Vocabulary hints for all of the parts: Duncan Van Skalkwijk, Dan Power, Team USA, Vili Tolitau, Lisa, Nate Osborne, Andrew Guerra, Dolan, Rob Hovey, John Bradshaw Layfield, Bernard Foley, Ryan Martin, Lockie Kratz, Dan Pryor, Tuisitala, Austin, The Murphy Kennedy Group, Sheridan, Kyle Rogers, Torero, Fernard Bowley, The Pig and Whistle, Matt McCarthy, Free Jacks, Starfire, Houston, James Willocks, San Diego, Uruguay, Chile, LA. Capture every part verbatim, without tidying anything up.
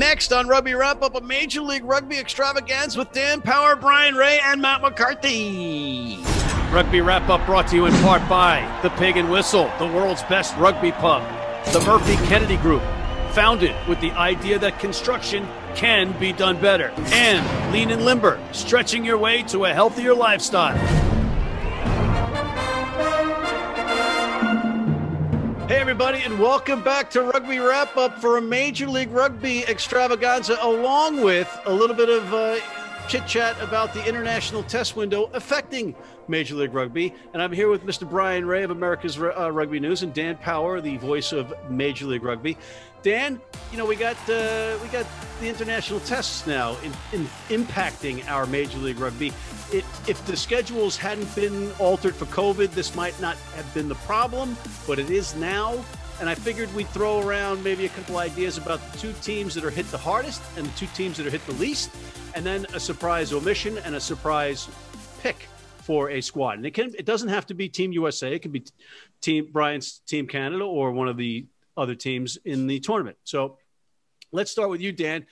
Next on Rugby Wrap-Up, a Major League Rugby extravaganza with Dan Power, Brian Ray, and Matt McCarthy. Rugby Wrap-Up brought to you in part by The Pig and Whistle, the world's best rugby pub. The Murphy Kennedy Group, founded with the idea that construction can be done better. And Lean and Limber, stretching your way to a healthier lifestyle. Hey, everybody, and welcome back to Rugby Wrap-Up for a Major League Rugby extravaganza, along with a little bit of uh, chit-chat about the international test window affecting Major League Rugby. And I'm here with Mister Brian Ray of America's uh, Rugby News and Dan Power, the voice of Major League Rugby. Dan, you know, we got uh, we got the international tests now in, in, impacting our Major League Rugby. It, if the schedules hadn't been altered for COVID, this might not have been the problem, but it is now. And I figured we'd throw around maybe a couple ideas about the two teams that are hit the hardest and the two teams that are hit the least, and then a surprise omission and a surprise pick for a squad. And it can it doesn't have to be Team U S A. It can be Team Brian's Team Canada or one of the other teams in the tournament. So let's start with you, Dan.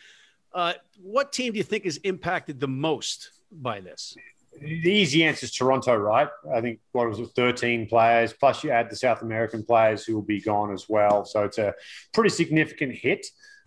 Uh, what team do you think is impacted the most by this? The easy answer is Toronto, right? I think what was it, thirteen players, plus you add the South American players who will be gone as well. So it's a pretty significant hit.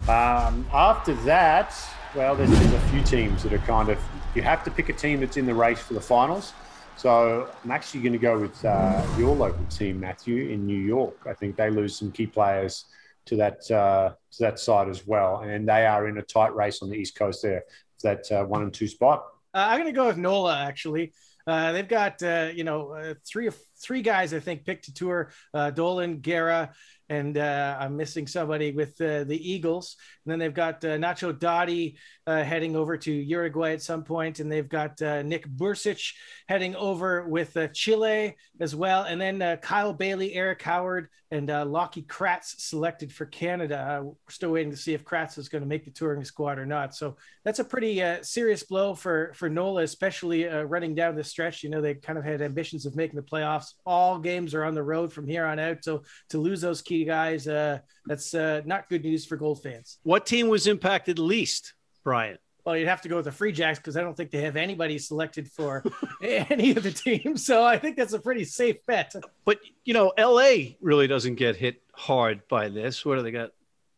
Um, after that, well, there's, there's a few teams that are kind of, you have to pick a team that's in the race for the finals. So I'm actually going to go with uh, your local team, Matthew, in New York. I think they lose some key players to that uh, to that side as well, and they are in a tight race on the East Coast there, that uh, one and two spot. Uh, I'm going to go with NOLA, actually. Uh, they've got, uh, you know, uh, three three guys, I think, picked to tour, uh, Dolan, Guerra, and uh, I'm missing somebody with uh, the Eagles. And then they've got uh, Nacho Dotti uh, heading over to Uruguay at some point. And they've got uh, Nick Bursich heading over with uh, Chile as well. And then uh, Kyle Bailey, Eric Howard, and uh, Lockie Kratz selected for Canada. Uh, we're still waiting to see if Kratz is going to make the touring squad or not. So that's a pretty uh, serious blow for, for NOLA, especially uh, running down the stretch. You know, they kind of had ambitions of making the playoffs. All games are on the road from here on out. So to lose those key guys, uh, that's uh, not good news for Gold fans. What team was impacted least, Brian? Well, you'd have to go with the Free Jacks because I don't think they have anybody selected for any of the teams. So I think that's a pretty safe bet. But, you know, L A really doesn't get hit hard by this. What do they got?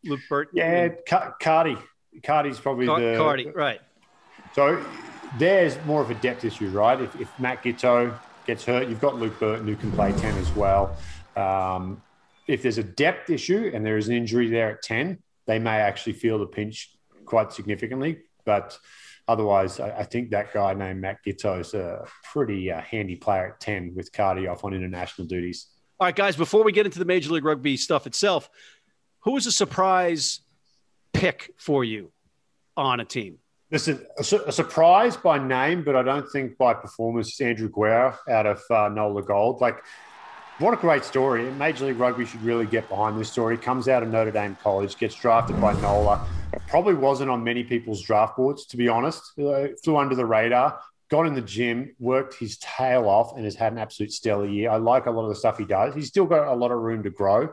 Luke Burton? Yeah, and... Car- Cardi. Cardi's probably Car- the... Cardi, right. So there's more of a depth issue, right? If, if Matt Gitto gets hurt, you've got Luke Burton who can play ten as well. Um, if there's a depth issue and there is an injury there at ten, they may actually feel the pinch quite significantly. But otherwise, I, I think that guy named Matt Gitto is a pretty uh, handy player at ten with Cardi off on international duties. All right, guys, before we get into the Major League Rugby stuff itself, who was a surprise pick for you on a team? Listen, a, su- a surprise by name, but I don't think by performance, it's Andrew Guerra out of uh, NOLA Gold. Like, what a great story. Major League Rugby should really get behind this story. Comes out of Notre Dame College, gets drafted by NOLA. Probably wasn't on many people's draft boards, to be honest. Uh, flew under the radar, got in the gym, worked his tail off, and has had an absolute stellar year. I like a lot of the stuff he does. He's still got a lot of room to grow,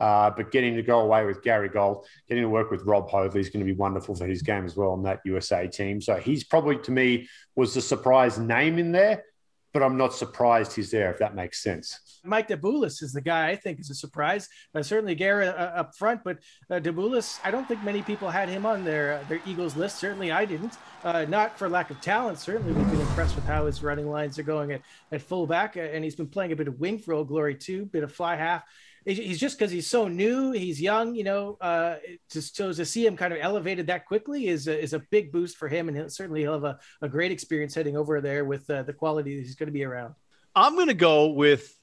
uh, but getting to go away with Gary Gold, getting to work with Rob Hovey is going to be wonderful for his game as well on that U S A team. So he's probably, to me, was the surprise name in there. But I'm not surprised he's there, if that makes sense. Mike Dabulis is the guy I think is a surprise. Uh, certainly Guerra uh, up front, but uh, Dabulis, I don't think many people had him on their, uh, their Eagles list. Certainly I didn't. Uh, not for lack of talent. Certainly we've been impressed with how his running lines are going at, at fullback, uh, and he's been playing a bit of wing for Old Glory too, bit of fly half. He's just because he's so new, he's young, you know, uh, to, so to see him kind of elevated that quickly is a, is a big boost for him. And he'll, certainly he'll have a, a great experience heading over there with uh, the quality that he's going to be around. I'm going to go with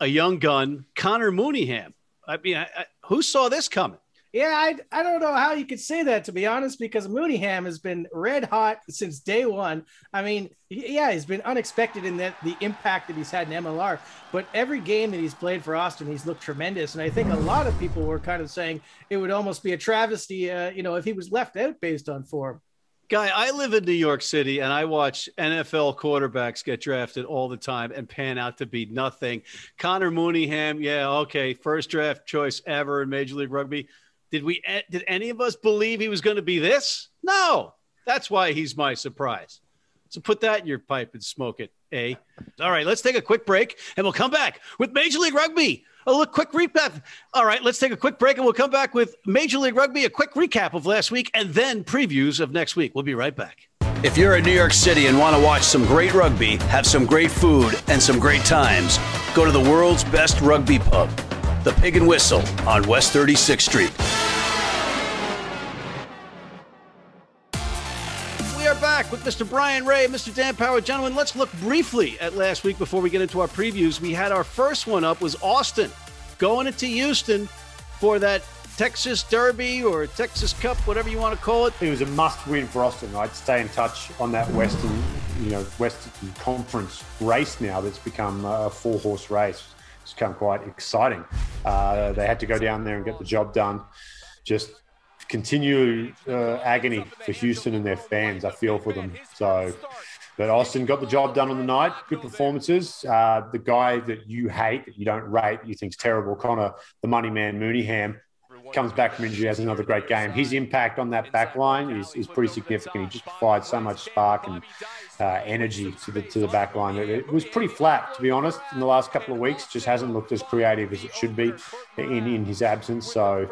a young gun, Connor Mooneyham. I mean, I, I, who saw this coming? Yeah, I, I don't know how you could say that, to be honest, because Mooneyham has been red hot since day one. I mean, yeah, he's been unexpected in that the impact that he's had in M L R, but every game that he's played for Austin, he's looked tremendous. And I think a lot of people were kind of saying it would almost be a travesty, uh, you know, if he was left out based on form. Guy, I live in New York City and I watch N F L quarterbacks get drafted all the time and pan out to be nothing. Connor Mooneyham, yeah, okay, first draft choice ever in Major League Rugby. Did we, did any of us believe he was going to be this? No. That's why he's my surprise. So put that in your pipe and smoke it, eh? All right, let's take a quick break, and we'll come back with Major League Rugby. A little quick recap. All right, let's take a quick break, and we'll come back with Major League Rugby, a quick recap of last week, and then previews of next week. We'll be right back. If you're in New York City and want to watch some great rugby, have some great food, and some great times, go to the world's best rugby pub, The Pig and Whistle on West thirty-sixth Street. Back with Mister Brian Ray, Mister Dan Power. Gentlemen, let's look briefly at last week before we get into our previews. We had our first one up was Austin going into Houston for that Texas Derby or Texas Cup, whatever you want to call it. It was a must-win for Austin, right? Stay in touch on that Western, you know, Western Conference race now that's become a four-horse race. It's become quite exciting. Uh, they had to go down there and get the job done. Just continued uh, agony for Houston and their fans. I feel for them. So, but Austin got the job done on the night. Good performances. Uh, the guy that you hate, that you don't rate, you think's terrible, Connor, the money man, Mooneyham, comes back from injury, has another great game. His impact on that back line is, is pretty significant. He just provides so much spark and uh, energy to the to the back line. It, it was pretty flat, to be honest, in the last couple of weeks. Just hasn't looked as creative as it should be in, in his absence. So,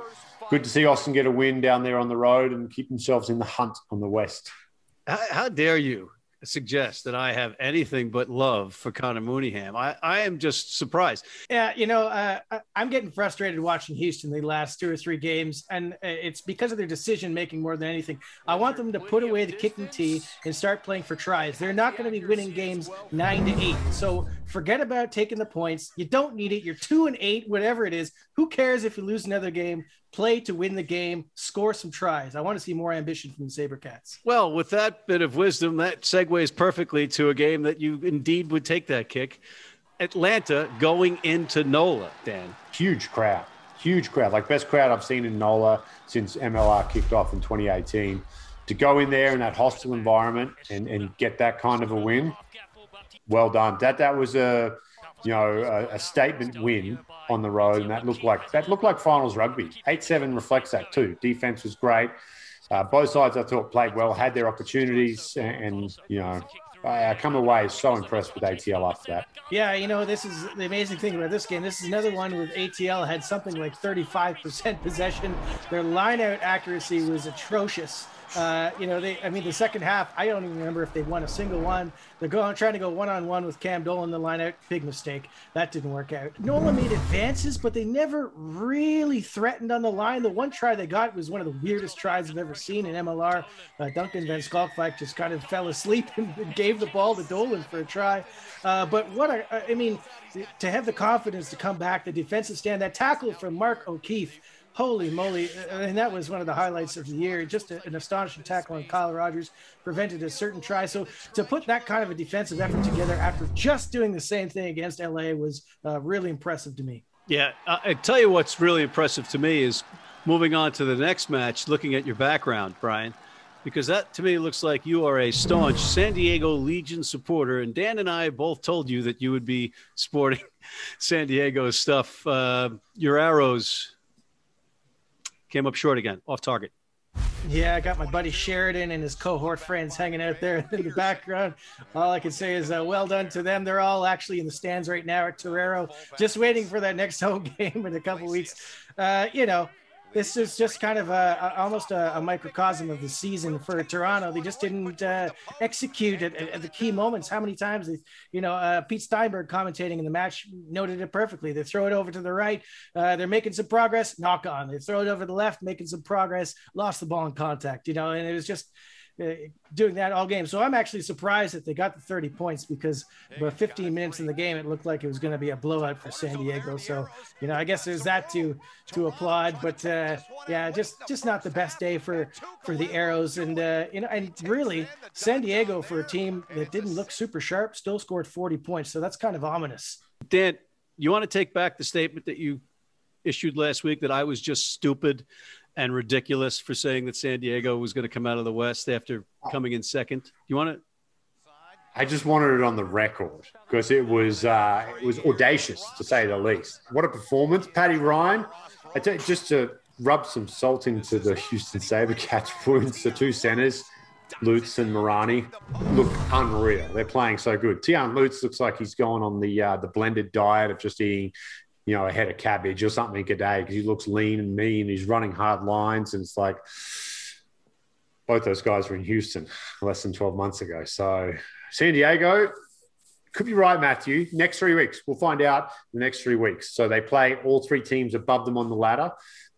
good to see Austin get a win down there on the road and keep themselves in the hunt on the West. How, how dare you suggest that I have anything but love for Connor Mooneyham? I, I am just surprised. Yeah, you know, uh, I'm getting frustrated watching Houston the last two or three games, and it's because of their decision-making more than anything. I want them to put away the kicking tee and start playing for tries. They're not going to be winning games nine to eight. So forget about taking the points. You don't need it. You're two and eight, whatever it is. Who cares if you lose another game? Play to win the game, score some tries. I want to see more ambition from the Sabercats. Well, with that bit of wisdom, that segues perfectly to a game that you indeed would take that kick. Atlanta going into NOLA, Dan. Huge crowd, huge crowd. Like best crowd I've seen in NOLA since M L R kicked off in twenty eighteen. To go in there in that hostile environment and, and get that kind of a win, well done. That, that was a... you know, a, a statement win on the road. And that looked like, that looked like finals rugby. eight seven reflects that too. Defense was great. Uh, both sides, I thought, played well, had their opportunities. And, and you know, I, I come away so impressed with A T L after that. Yeah, you know, this is the amazing thing about this game. This is another one where A T L had something like thirty-five percent possession. Their line-out accuracy was atrocious. Uh, you know, they, I mean, the second half, I don't even remember if they won a single one. They're going, trying to go one-on-one with Cam Dolan in the line-out. Big mistake. That didn't work out. NOLA made advances, but they never really threatened on the line. The one try they got was one of the weirdest tries I've ever seen in M L R. Uh, Duncan Van Skalkwijk just kind of fell asleep and gave the ball to Dolan for a try. Uh, but what a, I mean, to have the confidence to come back, the defensive stand, that tackle from Mark O'Keefe, holy moly. I mean, that was one of the highlights of the year. Just a, an astonishing tackle on Kyle Rogers, prevented a certain try. So to put that kind of a defensive effort together after just doing the same thing against L A was uh, really impressive to me. Yeah, I, I tell you what's really impressive to me is moving on to the next match, looking at your background, Brian, because that to me looks like you are a staunch San Diego Legion supporter. And Dan and I both told you that you would be sporting San Diego stuff, uh, your arrows. Came up short again, off target. Yeah, I got my buddy Sheridan and his cohort friends hanging out there in the background. All I can say is uh, well done to them. They're all actually in the stands right now at Torero, just waiting for that next home game in a couple weeks. Uh, you know, this is just kind of a, a, almost a, a microcosm of the season for Toronto. They just didn't uh, execute at, at the key moments. How many times, they, you know, uh, Pete Steinberg commentating in the match noted it perfectly. They throw it over to the right. Uh, they're making some progress, knock on. They throw it over to the left, making some progress, lost the ball in contact, you know, and it was just uh, doing that all game. So I'm actually surprised that they got the thirty points because about fifteen minutes in the game, it looked like it was going to be a blowout for San Diego. So, you know, I guess there's that to, to applaud, but uh, yeah, just, just not the best day for, for the Arrows. And, uh, you know, and really San Diego for a team that didn't look super sharp, still scored forty points. So that's kind of ominous. Dan, you want to take back the statement that you issued last week that I was just stupid and ridiculous for saying that San Diego was going to come out of the West after coming in second? You want it? I just wanted it on the record because it was uh, it was audacious, to say the least. What a performance. Patty Ryan, I tell you, just to rubbed some salt into the Houston Sabercats wounds. The two centers, Lutz and Marani, look unreal. They're playing so good. Tian Lutz looks like he's gone on the uh, the blended diet of just eating, you know, a head of cabbage or something a day, because he looks lean and mean. He's running hard lines, and it's like both those guys were in Houston less than twelve months ago. So San Diego could be right, Matthew. Next three weeks, we'll find out the next three weeks. So they play all three teams above them on the ladder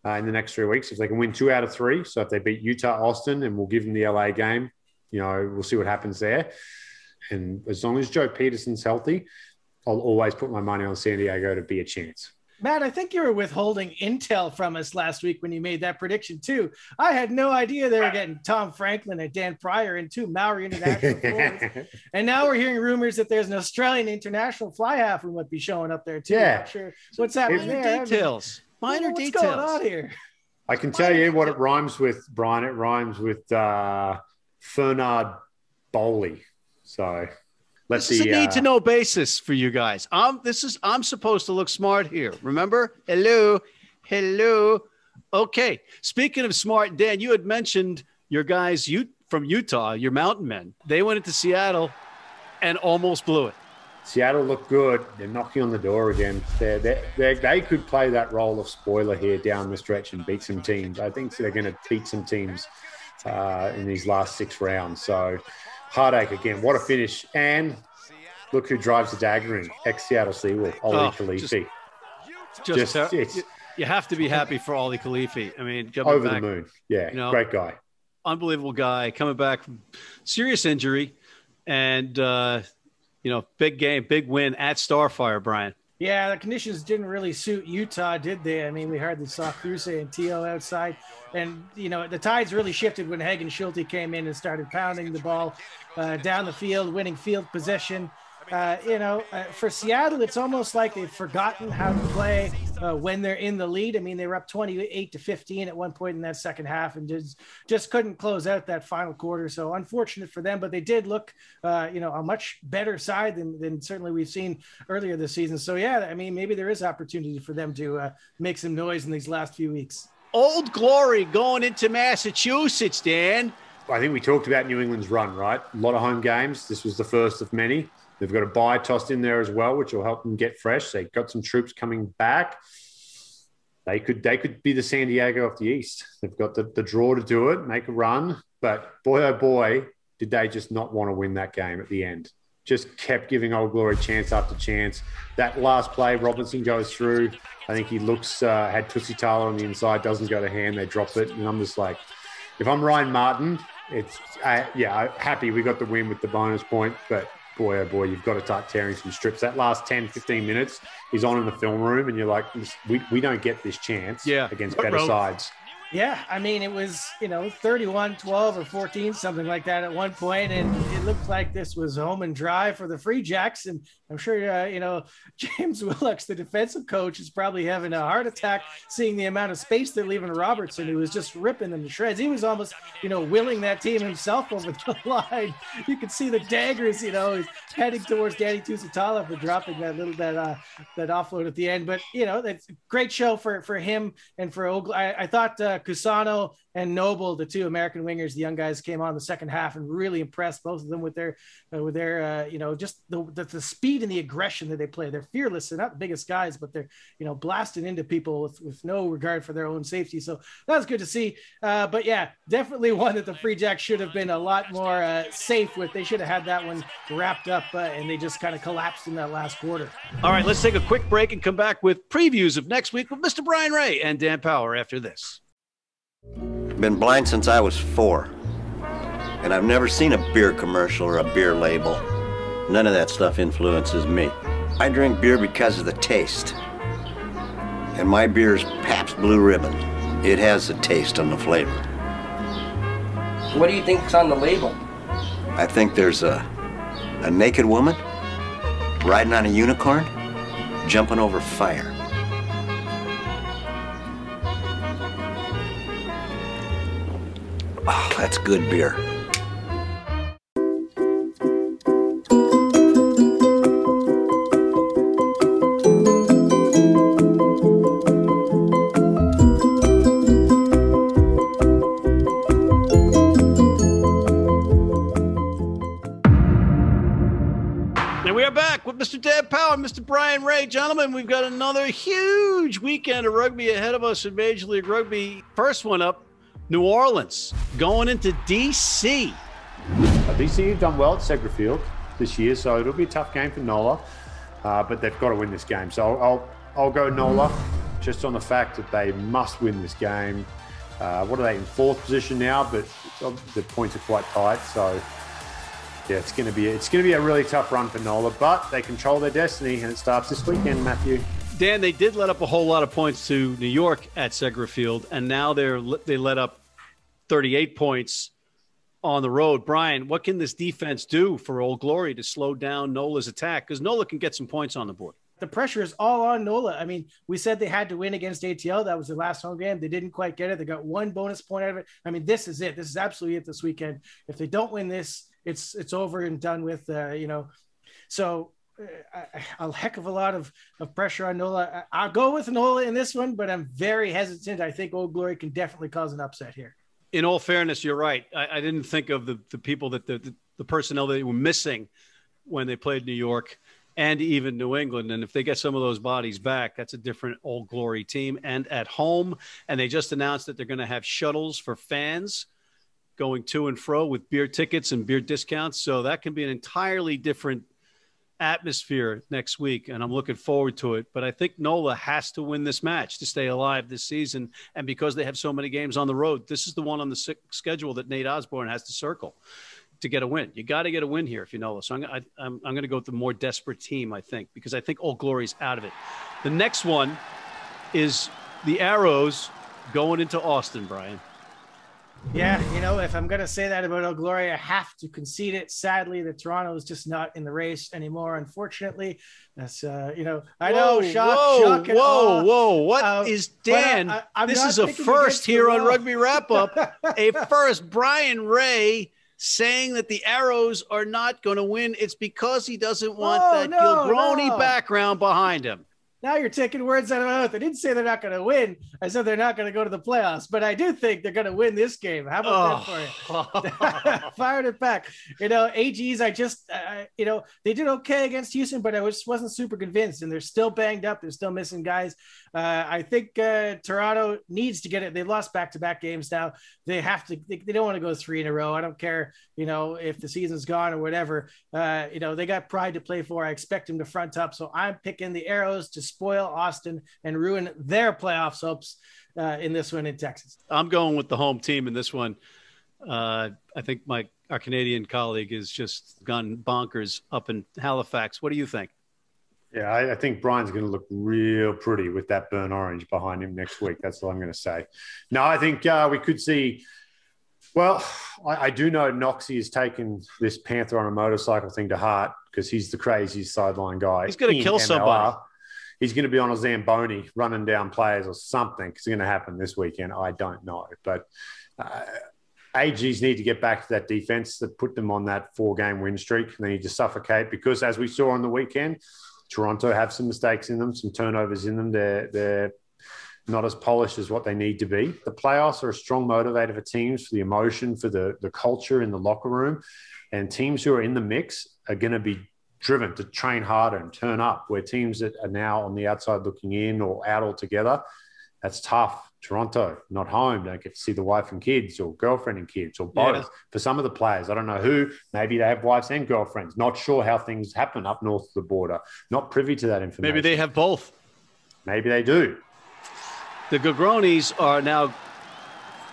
uh, in the next three weeks. If they can win two out of three, so if they beat Utah, Austin, and we'll give them the L A game, you know, we'll see what happens there. And as long as Joe Peterson's healthy, I'll always put my money on San Diego to be a chance. Matt, I think you were withholding intel from us last week when you made that prediction too. I had no idea they were getting Tom Franklin and Dan Pryor and two Maori international forwards. And now we're hearing rumors that there's an Australian international fly half who might be showing up there too. Yeah. Not sure what's happening there. Minor details. Minor what's details. What's going on here? I can tell you what it rhymes with, Brian. It rhymes with uh, Fernard Bowley. So... Let's this see, is a need uh, to know basis for you guys. I'm this is I'm supposed to look smart here. Remember? Hello. Hello. Okay. Speaking of smart, Dan, you had mentioned your guys you from Utah, your mountain men. They went into Seattle and almost blew it. Seattle looked good. They're knocking on the door again. They're, they're, they're, they could play that role of spoiler here down the stretch and beat some teams. I think they're going to beat some teams uh, in these last six rounds. So heartache again. What a finish. And look who drives the dagger in. Ex-Seattle Seawolf, Oli Khalifi. Just, just, just it's, you have to be happy for Oli Khalifi. I mean, over back, the moon. Yeah, you know, great guy. Unbelievable guy. Coming back from serious injury and, uh, you know, big game, big win at Starfire, Brian. Yeah, the conditions didn't really suit Utah, did they? I mean, we hardly saw Kruse and Teal outside. And, you know, the tides really shifted when Hagen Schulte came in and started pounding the ball uh, down the field, winning field possession. Uh, you know, uh, for Seattle, it's almost like they've forgotten how to play uh, when they're in the lead. I mean, they were up twenty-eight to fifteen at one point in that second half and just, just couldn't close out that final quarter. So unfortunate for them, but they did look, uh, you know, a much better side than, than certainly we've seen earlier this season. So, yeah, I mean, maybe there is opportunity for them to uh, make some noise in these last few weeks. Old Glory going into Massachusetts, Dan. I think we talked about New England's run, right? A lot of home games. This was the first of many. They've got a bye tossed in there as well, which will help them get fresh. They've got some troops coming back. They could they could be the San Diego of the East. They've got the, the draw to do it, make a run. But boy, oh boy, did they just not want to win that game at the end. Just kept giving Old Glory chance after chance. That last play, Robinson goes through. I think he looks, uh, had Tuisitala on the inside, doesn't go to hand. They drop it. And I'm just like, if I'm Ryan Martin, it's, I, yeah, happy we got the win with the bonus point, but... boy, oh boy, you've got to start tearing some strips. That last ten, fifteen minutes is on in the film room, and you're like, we, we don't get this chance yeah. against better sides. Yeah, I mean, it was, you know, thirty-one, twelve, or fourteen, something like that at one point, and it looked like this was home and dry for the Free Jacks, and I'm sure, uh, you know, James Willocks, the defensive coach, is probably having a heart attack seeing the amount of space they're leaving Robertson, who was just ripping them to shreds. He was almost, you know, willing that team himself over the line. You could see the daggers, you know, he's heading towards Danny Tuisitala for dropping that little, that uh, that offload at the end. But, you know, that's a great show for, for him and for Ogle. I, I thought uh, Cusano and Noble, the two American wingers, the young guys, came on the second half and really impressed both of them with their, uh, with their, uh, you know, just the, the the speed and the aggression that they play. They're fearless. They're not the biggest guys, but they're, you know, blasting into people with, with no regard for their own safety. So that was good to see. Uh, but yeah, definitely one that the Free Jacks should have been a lot more uh, safe with. They should have had that one wrapped up, uh, and they just kind of collapsed in that last quarter. All right, let's take a quick break and come back with previews of next week with Mister Brian Ray and Dan Power after this. I've been blind since I was four, and I've never seen a beer commercial or a beer label. None of that stuff influences me. I drink beer because of the taste, and my beer is Pabst Blue Ribbon. It has the taste on the flavor. What do you think's on the label? I think there's a, a naked woman riding on a unicorn, jumping over fire. Oh, that's good beer. with Mister Dan Power, Mister Brian Ray. Gentlemen, we've got another huge weekend of rugby ahead of us in Major League Rugby. First one up, New Orleans, going into D C. D C have done well at Segra Field this year, so it'll be a tough game for Nola, uh, but they've got to win this game. So I'll, I'll, I'll go Nola just on the fact that they must win this game. Uh, what are they in fourth position now? But the points are quite tight, so yeah, it's going to be it's going to be a really tough run for Nola. But they control their destiny, and it starts this weekend, Matthew. Dan, they did let up a whole lot of points to New York at Segra Field, and now they're they let up thirty-eight points on the road. Brian, what can this defense do for Old Glory to slow down Nola's attack? Because Nola can get some points on the board. The pressure is all on Nola. I mean, we said they had to win against A T L. That was their last home game. They didn't quite get it. They got one bonus point out of it. I mean, this is it. This is absolutely it this weekend. If they don't win this, it's it's over and done with, uh, you know. So uh, a heck of a lot of, of pressure on Nola. I, I'll go with Nola in this one, but I'm very hesitant. I think Old Glory can definitely cause an upset here. In all fairness, you're right. I, I didn't think of the, the people that the, the, the personnel that were missing when they played New York and even New England. And if they get some of those bodies back, that's a different Old Glory team and at home. And they just announced that they're going to have shuttles for fans going to and fro with beer tickets and beer discounts. So that can be an entirely different atmosphere next week. And I'm looking forward to it, but I think Nola has to win this match to stay alive this season. And because they have so many games on the road, this is the one on the schedule that Nate Osborne has to circle to get a win. You got to get a win here if you know this. So I'm, I, I'm, I'm going to go with the more desperate team, I think, because I think Old Glory's out of it. The next one is the Arrows going into Austin, Brian. Yeah, you know, if I'm going to say that about Old Glory, I have to concede it. Sadly, that Toronto is just not in the race anymore, unfortunately. That's, uh, you know, I whoa, know, shock, whoa, shock and Whoa, awe. whoa, what uh, is Dan? I, I, this is a first here on Rugby Wrap-Up. A first, Brian Ray saying that the Arrows are not going to win. It's because he doesn't want Whoa, that no, Gilgroni no. background behind him. Now you're taking words out of my mouth. I didn't say they're not going to win. I said they're not going to go to the playoffs, but I do think they're going to win this game. How about oh. that for you? Fired it back. You know, A Gs, I just, I, you know, they did okay against Houston, but I just wasn't super convinced, and they're still banged up. They're still missing guys. Uh, I think uh, Toronto needs to get it. They lost back-to-back games now. They have to, they, they don't want to go three in a row. I don't care, you know, if the season's gone or whatever. Uh, you know, they got pride to play for. I expect them to front up, so I'm picking the Arrows to spoil Austin and ruin their playoffs hopes uh, in this one in Texas. I'm going with the home team in this one. Uh, I think my our Canadian colleague has just gone bonkers up in Halifax. What do you think? Yeah, I, I think Brian's going to look real pretty with that burnt orange behind him next week. That's all I'm going to say. No, I think uh, we could see – well, I, I do know Noxie has taken this Panther on a motorcycle thing to heart because he's the craziest sideline guy. He's going to kill M L R. Somebody. He's going to be on a Zamboni running down players or something. It's going to happen this weekend. I don't know. But uh, A Gs need to get back to that defense that put them on that four-game win streak. And they need to suffocate because, as we saw on the weekend, Toronto have some mistakes in them, some turnovers in them. They're, they're not as polished as what they need to be. The playoffs are a strong motivator for teams, for the emotion, for the, the culture in the locker room. And teams who are in the mix are going to be driven to train harder and turn up, where teams that are now on the outside looking in or out altogether, that's tough. Toronto, not home, don't get to see the wife and kids or girlfriend and kids or both. Yeah. For some of the players, I don't know who, maybe they have wives and girlfriends. Not sure how things happen up north of the border. Not privy to that information. Maybe they have both. Maybe they do. The Gogronis are now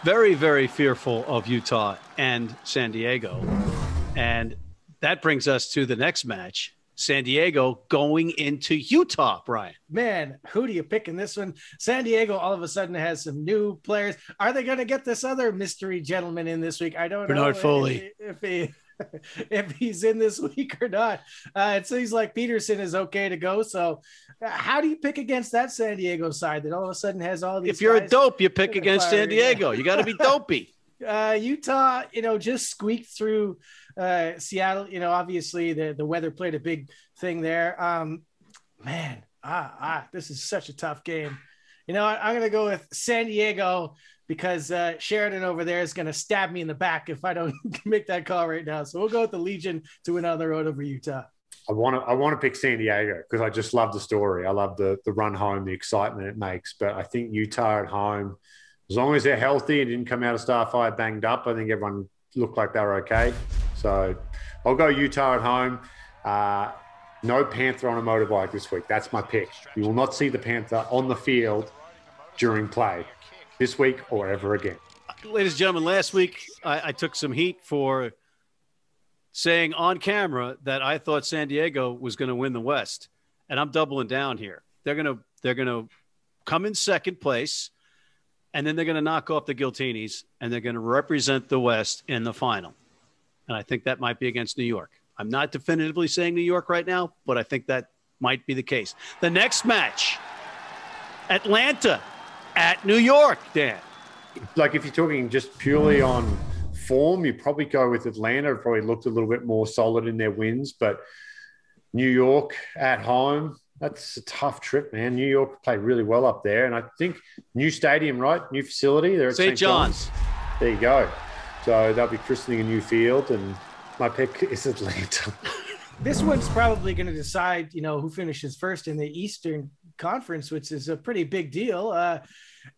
very, very fearful of Utah and San Diego. And that brings us to the next match, San Diego going into Utah, Brian. Man, who do you pick in this one? San Diego all of a sudden has some new players. Are they going to get this other mystery gentleman in this week? I don't Bernard know. Bernard Foley. If he... if he's in this week or not. Uh, it seems like Peterson is okay to go. So uh, how do you pick against that San Diego side that all of a sudden has all these If you're a dope, you pick against fire, San Diego. Yeah. You got to be dopey. Uh, Utah, you know, just squeaked through uh, Seattle. You know, obviously the, the weather played a big thing there. Um, man, ah, ah, this is such a tough game. You know, I, I'm going to go with San Diego because uh, Sheridan over there is going to stab me in the back if I don't make that call right now. So we'll go with the Legion to win on the road over Utah. I want to I want to pick San Diego because I just love the story. I love the the run home, the excitement it makes. But I think Utah at home, as long as they're healthy and didn't come out of Starfire banged up, I think everyone looked like they were okay. So I'll go Utah at home. Uh, no Panther on a motorbike this week. That's my pick. You will not see the Panther on the field during play this week or ever again. Ladies and gentlemen, last week I, I took some heat for saying on camera that I thought San Diego was going to win the West, and I'm doubling down here. They're going to they're going to come in second place, and then they're going to knock off the Guiltinis, and they're going to represent the West in the final. And I think that might be against New York. I'm not definitively saying New York right now, but I think that might be the case. The next match, Atlanta at New York, Dan. Like if you're talking just purely on form, you probably go with Atlanta. Probably looked a little bit more solid in their wins, but New York at home, that's a tough trip, man. New York played really well up there. And I think new stadium, right? New facility. They're at Saint John's. John's. There you go. So they'll be christening a new field, and my pick is Atlanta. This one's probably going to decide, you know, who finishes first in the Eastern Conference, which is a pretty big deal. Uh,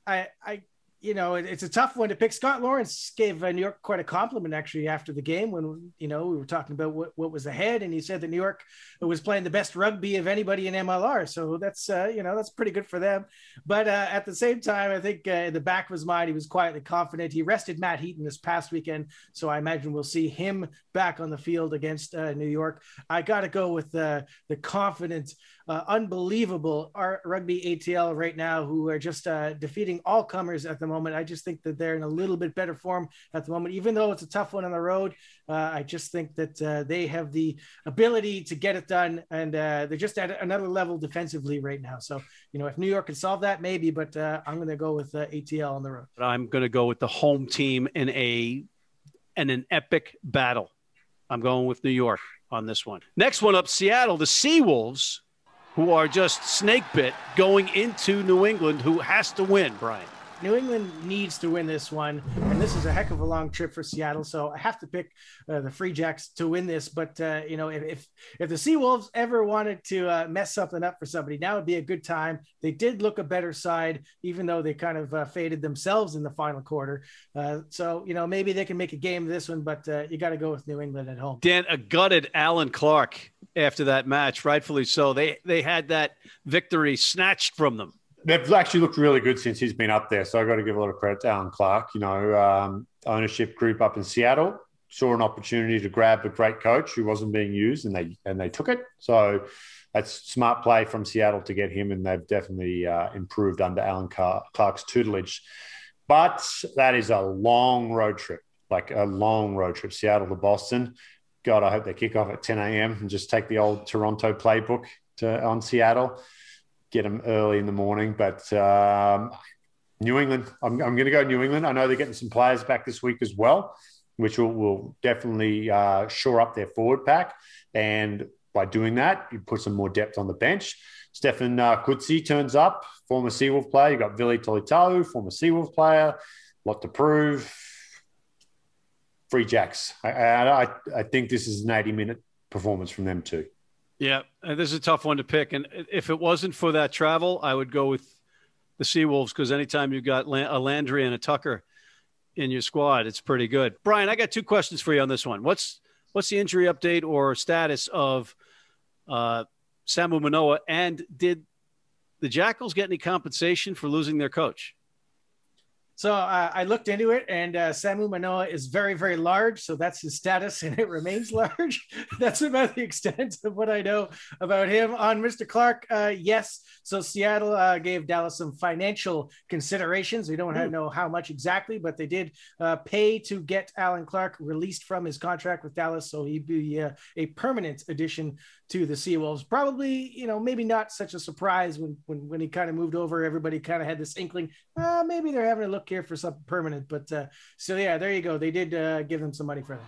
I, I, You know, it's a tough one to pick. Scott Lawrence gave New York quite a compliment, actually, after the game when, you know, we were talking about what, what was ahead. And he said that New York was playing the best rugby of anybody in M L R. So that's, uh, you know, that's pretty good for them. But uh, at the same time, I think uh, in the back of his mind, he was quietly confident. He rested Matt Heaton this past weekend. So I imagine we'll see him back on the field against uh, New York. I got to go with uh, the confident, uh, unbelievable rugby A T L right now, who are just uh, defeating all comers at the moment. moment. I just think that they're in a little bit better form at the moment, even though it's a tough one on the road. Uh, I just think that uh, they have the ability to get it done, and uh, they're just at another level defensively right now. So, you know, if New York can solve that, maybe, but uh, I'm going to go with uh, A T L on the road. I'm going to go with the home team in a in an epic battle. I'm going with New York on this one. Next one up, Seattle, the Seawolves, who are just snake bit going into New England, who has to win, Brian. New England needs to win this one, and this is a heck of a long trip for Seattle, so I have to pick uh, the Free Jacks to win this. But, uh, you know, if if the Seawolves ever wanted to uh, mess something up for somebody, now would be a good time. They did look a better side, even though they kind of uh, faded themselves in the final quarter. Uh, so, you know, maybe they can make a game of this one, but uh, you got to go with New England at home. Dan, a gutted Alan Clark after that match, rightfully so. They they had that victory snatched from them. They've actually looked really good since he's been up there. So I've got to give a lot of credit to Alan Clark. You know, um, ownership group up in Seattle saw an opportunity to grab a great coach who wasn't being used, and they and they took it. So that's smart play from Seattle to get him, and they've definitely uh, improved under Alan Car- Clark's tutelage. But that is a long road trip, like a long road trip, Seattle to Boston. God, I hope they kick off at ten a.m. and just take the old Toronto playbook to on Seattle. Get them early in the morning, but um, New England, I'm, I'm going to go New England. I know they're getting some players back this week as well, which will, will definitely uh, shore up their forward pack. And by doing that, you put some more depth on the bench. Stefan uh, Kutsi turns up, former Seawolf player. You've got Vili Tolitau, former Seawolf player. A lot to prove. Free Jacks. I, I, I think this is an eighty-minute performance from them too. Yeah, this is a tough one to pick. And if it wasn't for that travel, I would go with the Seawolves, because anytime you've got a Landry and a Tucker in your squad, it's pretty good. Brian, I got two questions for you on this one. What's what's the injury update or status of uh, Samu Manoa? And did the Jackals get any compensation for losing their coach? So uh, I looked into it, and uh, Samu Manoa is very, very large. So that's his status, and it remains large. That's about the extent of what I know about him. On Mister Clark, uh, yes. So Seattle uh, gave Dallas some financial considerations. We don't mm. know how much exactly, but they did uh, pay to get Alan Clark released from his contract with Dallas. So he'd be uh, a permanent addition to the Seawolves. Probably, you know, maybe not such a surprise when, when, when he kind of moved over. Everybody kind of had this inkling, uh, maybe they're having a look here for something permanent, but uh so yeah, there you go. They did uh give them some money for them.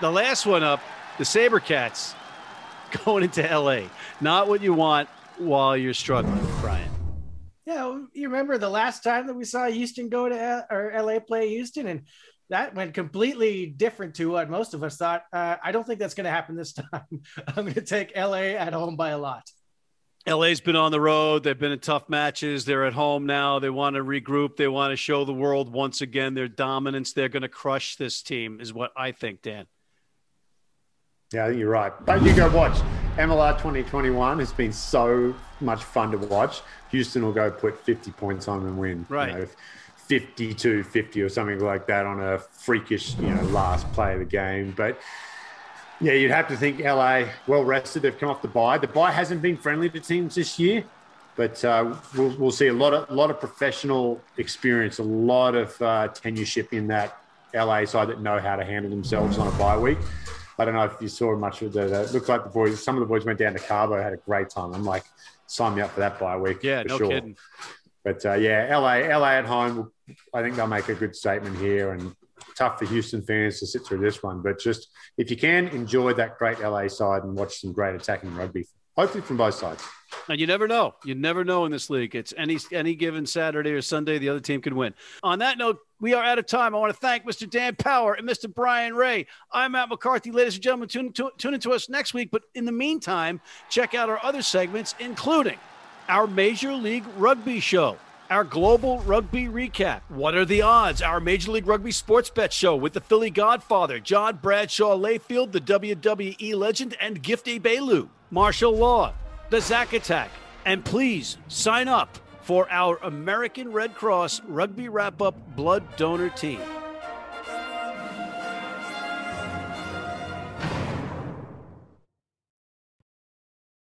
The last one up, the Sabercats going into L A. Not what you want while you're struggling, Brian. Yeah, you remember the last time that we saw Houston go to L- or L A play Houston, and that went completely different to what most of us thought. Uh, I don't think that's going to happen this time. I'm going to take L A at home by a lot. L A's been on the road. They've been in tough matches. They're at home now. They want to regroup. They want to show the world once again their dominance. They're going to crush this team is what I think, Dan. Yeah, I think you're right. But you go watch. M L R twenty twenty-one has been so much fun to watch. Houston will go put fifty points on and win. Right. You know, fifty-two fifty or something like that on a freakish, you know, last play of the game. But yeah, you'd have to think L A well rested. They've come off the bye. The bye hasn't been friendly to teams this year, but uh, we'll, we'll see a lot of lot of professional experience, a lot of uh, tenureship in that L A side that know how to handle themselves on a bye week. I don't know if you saw much of that. It looked like the boys, some of the boys went down to Cabo, had a great time. I'm like, sign me up for that bye week. Yeah, for no sure. kidding. But uh, yeah, L A, L A at home. I think they'll make a good statement here, and tough for Houston fans to sit through this one. But just if you can enjoy that great L A side and watch some great attacking rugby, hopefully from both sides. And you never know. You never know in this league. It's any any given Saturday or Sunday, the other team could win. On that note, we are out of time. I want to thank Mister Dan Power and Mister Brian Ray. I'm Matt McCarthy. Ladies and gentlemen, tune, to, tune into us next week. But in the meantime, check out our other segments, including our Major League Rugby show, our Global Rugby Recap, What Are the Odds?, our Major League Rugby Sports Bet show with the Philly Godfather, John Bradshaw Layfield, the W W E legend, and Gifty Baylou, martial law, the Zack Attack. And please sign up for our American Red Cross Rugby Wrap-Up Blood Donor Team.